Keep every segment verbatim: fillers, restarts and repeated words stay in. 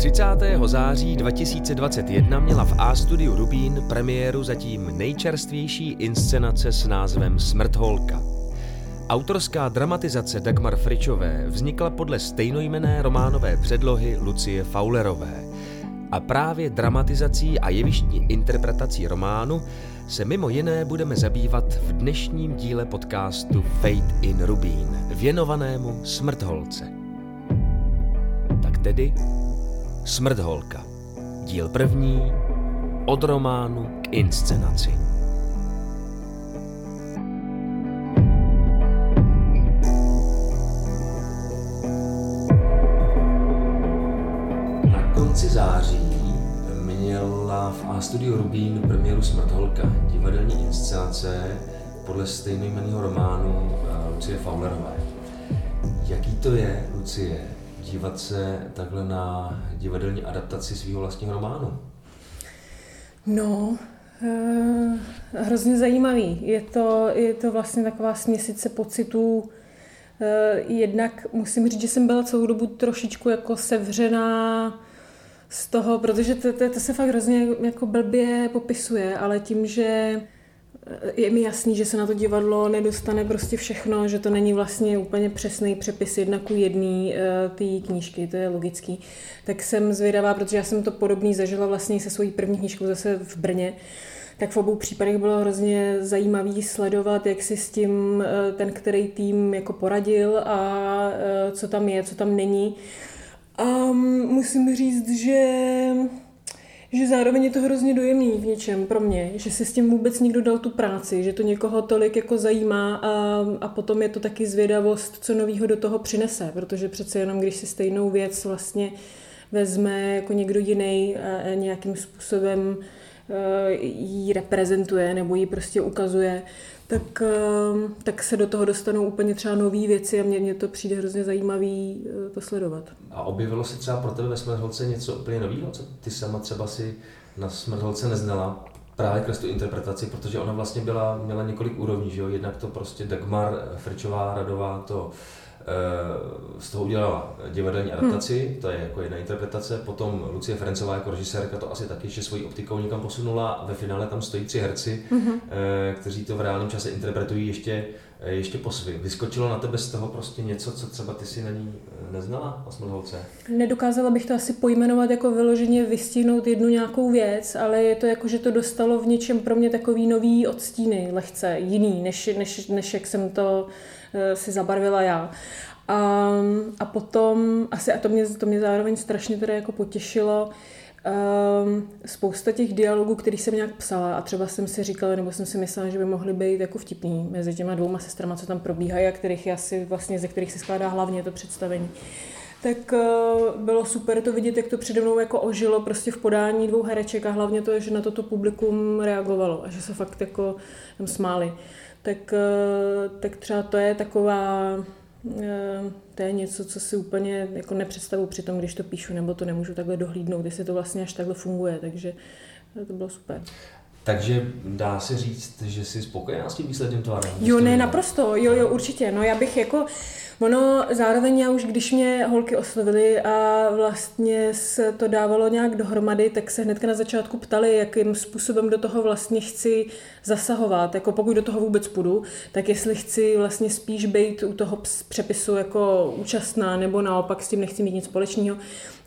třicátého září dva tisíce dvacet jedna měla v A-studiu Rubín premiéru zatím nejčerstvější inscenace s názvem Smrtholka. Autorská dramatizace Dagmar Fričové vznikla podle stejnojmenné románové předlohy Lucie Faulerové. A právě dramatizací a jevištní interpretací románu se mimo jiné budeme zabývat v dnešním díle podcastu Fade in Rubín, věnovanému Smrtholce. Tak tedy Smrtholka. Díl první. Od románu k inscenaci. Na konci září měla v A-studiu Rubín premiéru Smrtholka, divadelní inscenace podle stejnojmenného románu Lucie Faulerové. Jaký to je, Lucie, dívat se takhle na divadelní adaptaci svého vlastního románu? No, eh, hrozně zajímavý. Je to, je to vlastně taková směsice pocitů. Eh, jednak musím říct, že jsem byla celou dobu trošičku jako sevřená z toho, protože to, to, to se fakt hrozně jako blbě popisuje, ale tím, že je mi jasný, že se na to divadlo nedostane prostě všechno, že to není vlastně úplně přesný přepis jedna ku jedný té knížky, to je logický. Tak jsem zvědavá, protože já jsem to podobný zažila vlastně se svojí první knížkou zase v Brně, tak v obou případech bylo hrozně zajímavý sledovat, jak si s tím ten, který tým jako poradil a co tam je, co tam není. A musím říct, že... že zároveň je to hrozně dojemný v něčem pro mě, že si s tím vůbec nikdo dal tu práci, že to někoho tolik jako zajímá a, a potom je to taky zvědavost, co novýho do toho přinese, protože přece jenom, když si stejnou věc vlastně vezme jako někdo jiný a nějakým způsobem ji reprezentuje nebo ji prostě ukazuje, tak, tak se do toho dostanou úplně třeba nový věci a mně, mně to přijde hrozně zajímavý to sledovat. A objevilo se třeba pro tebe ve Smrtholce něco úplně nového, co ty sama třeba si na Smrtholce neznala? Právě kres tu interpretaci, protože ona vlastně byla, měla několik úrovní, že jo? Jednak to prostě Dagmar Fričová Radová to z toho udělala divadelní adaptaci, hmm. to je jako jedna interpretace, potom Lucie Ferencová jako režisérka to asi taky, že svojí optikou někam posunula a ve finále tam stojí tři herci, hmm. kteří to v reálném čase interpretují ještě, ještě po svý. Vyskočilo na tebe z toho prostě něco, co třeba ty si na ní neznala o Smrtholce? Nedokázala bych to asi pojmenovat jako vyloženě vystihnout jednu nějakou věc, ale je to jako, že to dostalo v něčem pro mě takový nový odstíny, lehce jiný, než, než, než jak jsem to si zabarvila já. A, a potom, asi a to mě, to mě zároveň strašně teda jako potěšilo, um, spousta těch dialogů, který jsem nějak psala a třeba jsem si říkala, nebo jsem si myslela, že by mohly být jako vtipný mezi těma dvouma sestrama, co tam probíhají a kterých já si vlastně, ze kterých se skládá hlavně to představení. Tak uh, bylo super to vidět, jak to přede mnou jako ožilo prostě v podání dvou hereček a hlavně to, že na to to publikum reagovalo a že se fakt jako tam smáli. Tak, tak třeba to je taková, to je něco, co si úplně jako nepředstavu při tom, když to píšu, nebo to nemůžu takhle dohlídnout, jestli to vlastně až takhle funguje, takže to bylo super. Takže dá se říct, že jsi spokojená s tím výsledným tvarem? Jo, ne, naprosto, jo, jo, určitě, no já bych jako, ono zároveň já už, když mě holky oslovily a vlastně se to dávalo nějak dohromady, tak se hnedka na začátku ptali, jakým způsobem do toho vlastně chci zasahovat, jako pokud do toho vůbec půjdu, tak jestli chci vlastně spíš být u toho přepisu jako účastná, nebo naopak s tím nechci mít nic společného,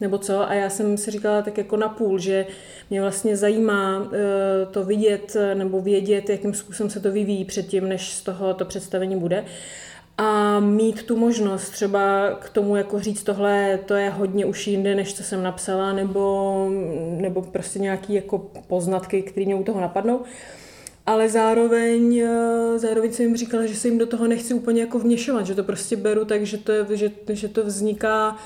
nebo co, a já jsem si říkala tak jako napůl, že mě vlastně zajímá e, to vidět nebo vědět, jakým způsobem se to vyvíjí předtím, než z toho to představení bude. A mít tu možnost třeba k tomu jako říct tohle, to je hodně už jinde, než co jsem napsala, nebo, nebo prostě nějaké jako poznatky, které mě u toho napadnou. Ale zároveň, zároveň jsem jim říkala, že se jim do toho nechci úplně jako vměšovat, že to prostě beru tak, že to, je, že, že to vzniká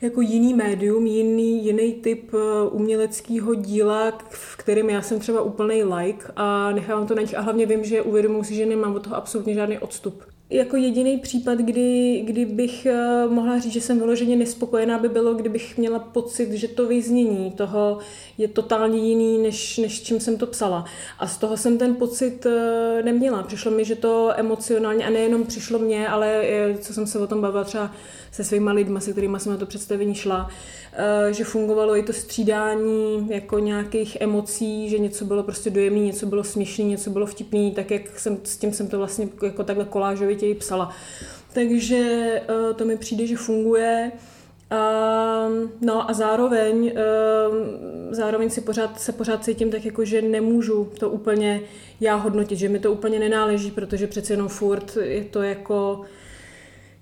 jako jiný médium, jiný, jiný typ uměleckého díla, v kterém já jsem třeba úplnej like a nechávám to na nich a hlavně vím, že uvědomuji si, že nemám od toho absolutně žádný odstup. jako jediný případ, kdy, kdy bych mohla říct, že jsem vyloženě nespokojená, by bylo, kdybych měla pocit, že to vyznění toho je totálně jiný, než, než čím jsem to psala. A z toho jsem ten pocit neměla. Přišlo mi, že to emocionálně, a nejenom přišlo mě, ale co jsem se o tom bavila třeba se svýma lidma, se kterýma jsem na to představení šla, že fungovalo i to střídání jako nějakých emocí, že něco bylo prostě dojemný, něco bylo směšný, něco bylo vtipný, tak jak jsem, s tím jsem to vlastně jako takhle kolážovitě psala. Takže to mi přijde, že funguje. No a zároveň, zároveň si pořád, se pořád cítím tak jako, že nemůžu to úplně já hodnotit, že mi to úplně nenáleží, protože přece jenom furt je to jako...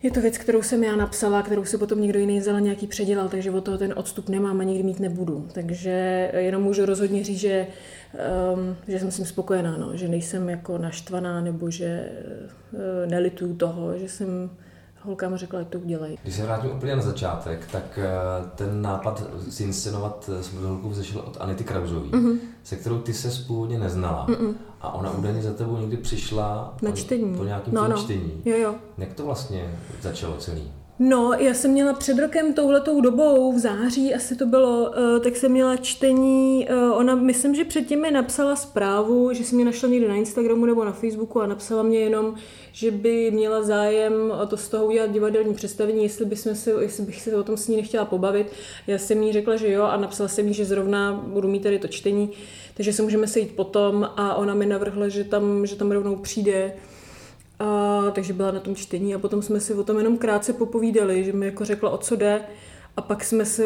Je to věc, kterou jsem já napsala, kterou si potom někdo jiný vzal a nějaký předělal, takže od toho ten odstup nemám a nikdy mít nebudu. Takže jenom můžu rozhodně říct, že, um, že jsem s tím spokojená, no. Že nejsem jako naštvaná nebo že uh, nelituju toho, že jsem holkám řekla, ať to udělají. Když se vrátím úplně na začátek, tak uh, ten nápad zinscenovat Smrtholku vzešel od Anity Krauzové, mm-hmm. se kterou ty ses původně neznala. Mm-mm. A ona údajně za tebou někdy přišla na čtení. Po nějakém no, no. čtení. Jo, jo. Jak to vlastně začalo celý? No, já jsem měla před rokem touhletou dobou, v září asi to bylo, tak jsem měla čtení, ona myslím, že předtím mi napsala zprávu, že si mě našla někde na Instagramu nebo na Facebooku a napsala mě jenom, že by měla zájem to z toho udělat divadelní představení, jestli, bychom si, jestli bych se o tom s ní nechtěla pobavit. Já jsem jí řekla, že jo a napsala jsem jí, že zrovna budu mít tady to čtení, takže se můžeme sejít potom a ona mi navrhla, že tam, že tam rovnou přijde. A, takže byla na tom čtení a potom jsme si o tom jenom krátce popovídali, že mi jako řekla, o co jde a pak jsme se,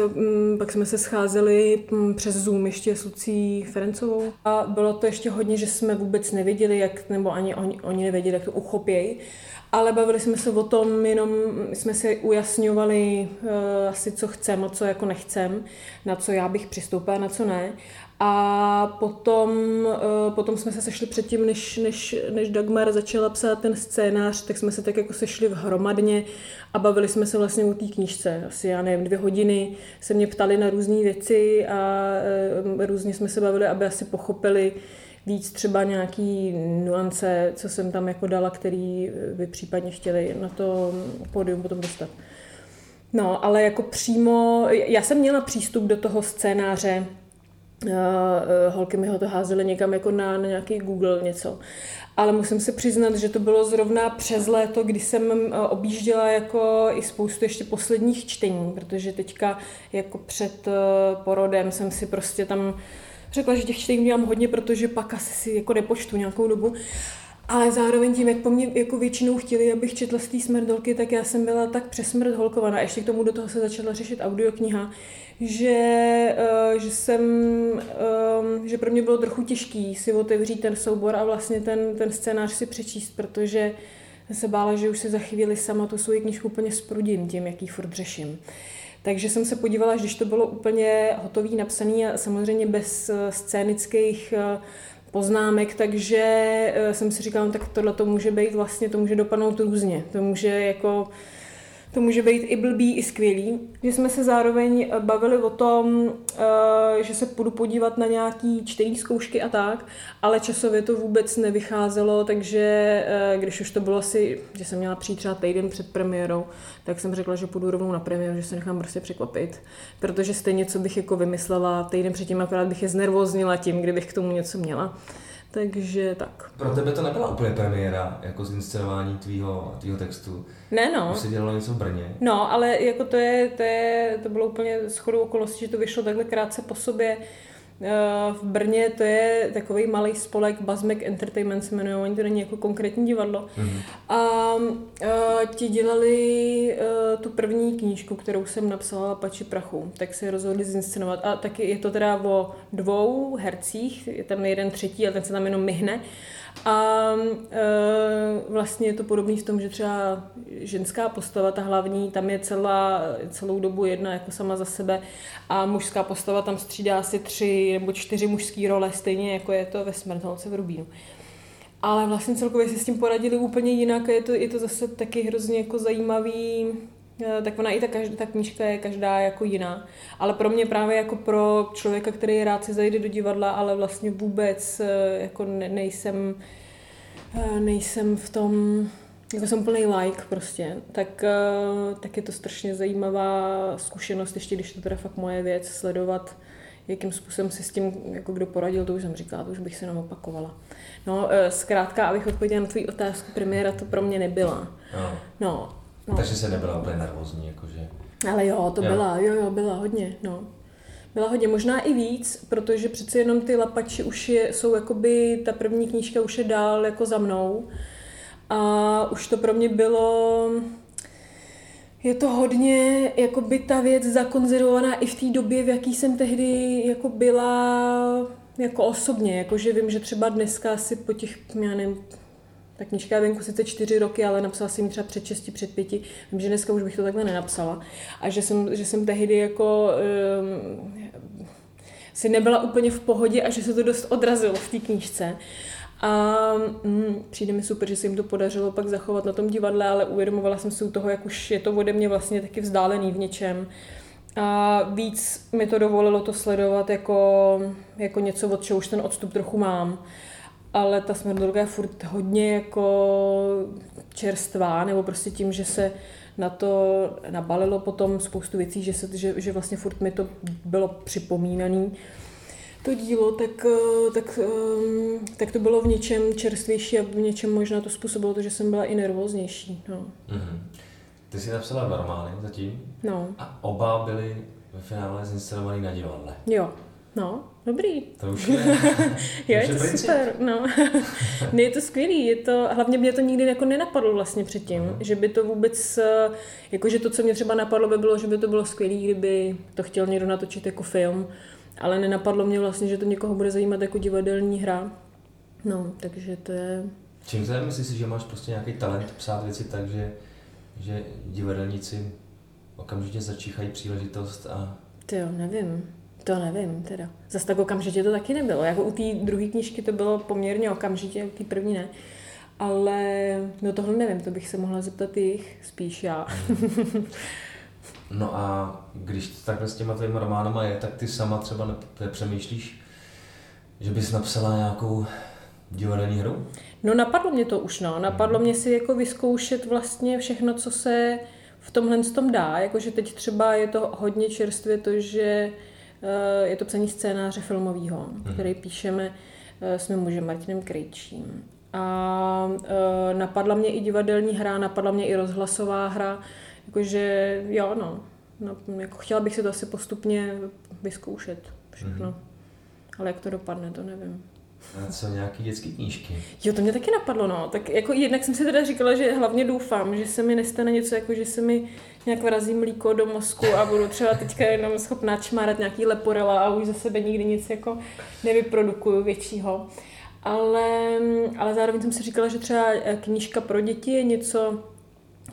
pak jsme se scházeli přes Zoom ještě s Lucí Ferencovou a bylo to ještě hodně, že jsme vůbec nevěděli, jak, nebo ani oni, oni nevěděli, jak to uchopějí, ale bavili jsme se o tom, jenom jsme si ujasňovali uh, asi co chcem a co jako nechcem, na co já bych přistoupila, na co ne. A potom, potom jsme se sešli předtím, než, než, než Dagmar začala psát ten scénář, tak jsme se tak jako sešli hromadně a bavili jsme se vlastně o té knížce. Asi, já nevím, dvě hodiny se mě ptali na různé věci a různě jsme se bavili, aby asi pochopili víc třeba nějaký nuance, co jsem tam jako dala, který by případně chtěli na to pódium potom dostat. No, ale jako přímo, já jsem měla přístup do toho scénáře, holky mi ho to házely někam jako na, na nějaký Google něco. Ale musím se přiznat, že to bylo zrovna přes léto, kdy jsem objížděla jako i spoustu ještě posledních čtení, protože teďka jako před porodem jsem si prostě tam řekla, že těch čtení dělám hodně, protože pak asi si jako nepočtu nějakou dobu. Ale zároveň tím, jak po mně jako většinou chtěli, abych četla z té Smrtholky, tak já jsem byla tak přesmrtholkovaná. Ještě k tomu do toho se začala řešit audiokniha, že, že, jsem, že pro mě bylo trochu těžký si otevřít ten soubor a vlastně ten, ten scénář si přečíst, protože jsem se bála, že už se za chvíli sama tu svoji knížku úplně zprudím tím, jak ji furt řeším. Takže jsem se podívala, když to bylo úplně hotový, napsaný a samozřejmě bez scénických poznámek, takže jsem si říkala, tak tohle to může být vlastně, to může dopadnout různě, to může jako, to může být i blbý, i skvělý. Že jsme se zároveň bavili o tom, že se půjdu podívat na nějaký čtení zkoušky a tak, ale časově to vůbec nevycházelo, takže když už to bylo asi, že jsem měla přijít třeba týden před premiérou, tak jsem řekla, že půjdu rovnou na premiéru, že se nechám prostě překvapit, protože stejně co bych jako vymyslela týden předtím, akorát bych je znervóznila tím, kdybych k tomu něco měla. Takže tak. Pro tebe to nebyla úplně premiéra, jako zinscenování tvýho, tvýho textu. Ne, no. Už se dělalo něco v Brně. No, ale jako to je, to je, to bylo úplně shodou okolností, že to vyšlo takhle krátce po sobě. V Brně to je takový malý spolek, Bazmic Entertainment se jmenuje, oni to není jako konkrétní divadlo. Mm-hmm. A, a ti dělali a, tu první knížku, kterou jsem napsala, Pači prachu, tak se rozhodli zinscenovat. A taky je to teda o dvou hercích, je tam jeden třetí a ten se tam jenom myhne. A, a vlastně je to podobný v tom, že třeba ženská postava, ta hlavní, tam je celá, celou dobu jedna jako sama za sebe a mužská postava tam střídá asi tři nebo čtyři mužský role, stejně jako je to ve Smrtholce v Rubínu. Ale vlastně celkově si s tím poradili úplně jinak a je to, je to zase taky hrozně jako zajímavý, tak ona i ta, každá, ta knížka je každá jako jiná. Ale pro mě právě jako pro člověka, který rád si zajde do divadla, ale vlastně vůbec jako nejsem, nejsem v tom jako jsem plný like prostě, tak, tak je to strašně zajímavá zkušenost, ještě když to teda fakt moje věc, sledovat, jakým způsobem se s tím, jako kdo poradil, to už jsem říkala, to už bych se jenom opakovala. No, zkrátka, abych odpověděla na tvou otázku, premiéra to pro mě nebyla. No. No, no. Takže se nebyla úplně nervózní, jakože... Ale jo, to jo. byla, jo, jo, byla hodně, no. Byla hodně, možná i víc, protože přece jenom ty Lapači už je, jsou jakoby, ta první knížka už je dál jako za mnou. A už to pro mě bylo... Je to hodně jakoby ta věc zakonzervovaná i v té době, v jaký jsem tehdy jako byla jako osobně. Jakože vím, že třeba dneska si po těch, já nevím, ta knížka je venku sice čtyři roky, ale napsala jsem ji třeba před šesti, před pěti. Vím, že dneska už bych to takhle nenapsala. A že jsem, že jsem tehdy jako... Um, si nebyla úplně v pohodě a že se to dost odrazilo v té knížce. A mm, přijde mi super, že se jim to podařilo pak zachovat na tom divadle, ale uvědomovala jsem si u toho, jak už je to ode mě vlastně taky vzdálený v něčem. A víc mi to dovolilo to sledovat jako, jako něco, od čeho už ten odstup trochu mám. Ale ta Smrtholka je furt hodně jako čerstvá, nebo prostě tím, že se na to nabalilo potom spoustu věcí, že, se, že, že vlastně furt mi to bylo připomínané. To dílo, tak, tak, tak to bylo v něčem čerstvější a v něčem možná to způsobilo to, že jsem byla i nervóznější. No. Mm-hmm. Ty jsi napsala barmány zatím? No. A oba byly ve finále zinscenovaný na divadle. Jo. No, dobrý. To už je. Jo, je to super. No. Je to skvělý. Je to, hlavně mě to nikdy jako nenapadlo vlastně předtím, mm. že by to vůbec, jakože to, co mě třeba napadlo, by bylo, že by to bylo skvělý, kdyby to chtěl někdo natočit jako film. Ale nenapadlo mě vlastně, že to někoho bude zajímat jako divadelní hra. No, takže to je... Čím se myslíš, že máš prostě nějaký talent psát věci tak, že, že divadelníci okamžitě začíchají příležitost a... Ty jo, nevím. To nevím teda. Zas tak okamžitě to taky nebylo. Jako u té druhé knížky to bylo poměrně okamžitě, u té první ne. Ale no tohle nevím, to bych se mohla zeptat jich, spíš já. No a když to takhle s těma tvojima románama je, tak ty sama třeba nepřemýšlíš, že bys napsala nějakou divadelní hru? No napadlo mě to už, no. Napadlo mě si jako vyzkoušet vlastně všechno, co se v tomhle s tom dá. Jakože teď třeba je to hodně čerstvě to, že je to psaní scénáře filmového, hmm. který píšeme s mým mužem Martinem Krejčím. A napadla mě i divadelní hra, napadla mě i rozhlasová hra. Jakože jo, no, no jako chtěla bych si to asi postupně vyzkoušet všechno, mm. ale jak to dopadne, to nevím. A co nějaký dětský knížky? Jo, to mě taky napadlo, no, tak jako jednak jsem si teda říkala, že hlavně doufám, že se mi nestane něco, jako že se mi nějak vrazí mlíko do mozku a budu třeba teďka jenom schopná čmárat nějaký leporela a už za sebe nikdy nic jako nevyprodukuju většího. Ale, ale zároveň jsem si říkala, že třeba knížka pro děti je něco,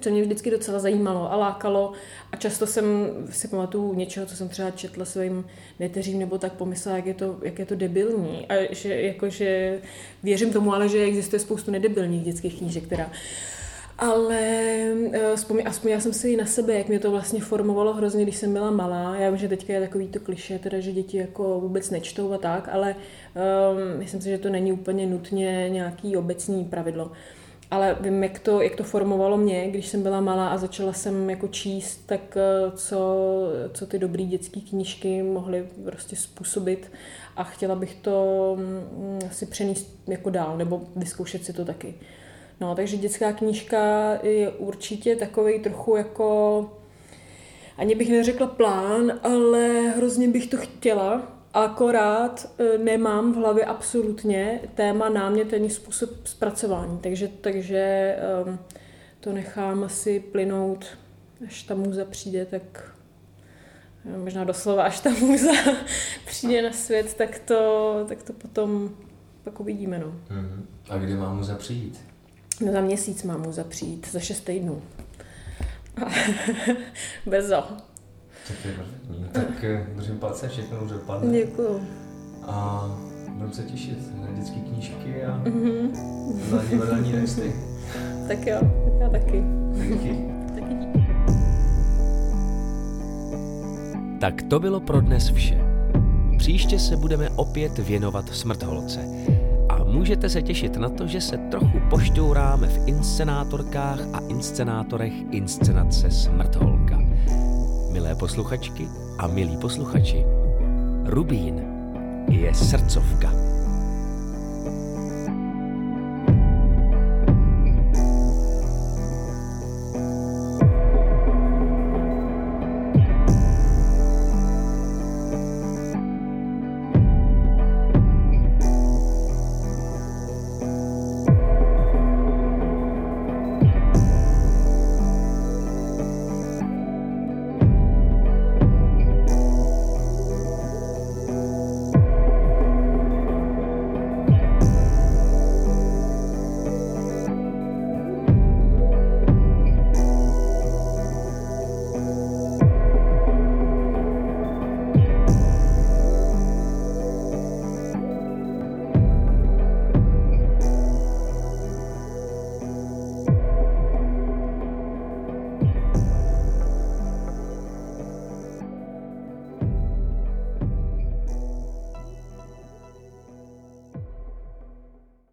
co mě vždycky docela zajímalo a lákalo a často jsem si pamatuju něčeho, co jsem třeba četla svým neteřím nebo tak pomyslela, jak je to, jak je to debilní a že, jako, že věřím tomu, ale že existuje spoustu nedebilních dětských knížek, která. Ale vzpomín, aspoň já jsem si na sebe, jak mě to vlastně formovalo hrozně, když jsem byla malá. Já vím, že teďka je takový to klišé, teda, že děti jako vůbec nečtou a tak, ale um, myslím si, že to není úplně nutně nějaký obecný pravidlo. Ale vím, jak to, jak to formovalo mě, když jsem byla malá a začala jsem jako číst, tak co, co ty dobrý dětské knížky mohly prostě způsobit a chtěla bych to si přenést jako dál nebo vyzkoušet si to taky. No, takže dětská knížka je určitě takovej trochu jako, ani bych neřekla plán, ale hrozně bych to chtěla. Akorát nemám v hlavě absolutně téma, námět ani způsob zpracování, takže, takže um, to nechám asi plynout, až ta muza přijde, tak možná doslova, až ta muza přijde na svět, tak to, tak to potom pak uvidíme. No. A kdy má muza přijít? No za měsíc má muza přijít, za šest týdnů. Bezo. Tak držím palce, všechno už dopadne. Děkuju. A budeme se těšit na dětské knížky a mm-hmm. na divadelní texty. Tak jo, tak já taky. Díky. Taky díky. Tak to bylo pro dnes vše. Příště se budeme opět věnovat Smrtholce. A můžete se těšit na to, že se trochu poštouráme v inscenátorkách a inscenátorech inscenace Smrtholka. Milé posluchačky a milí posluchači, Rubín je srdcovka.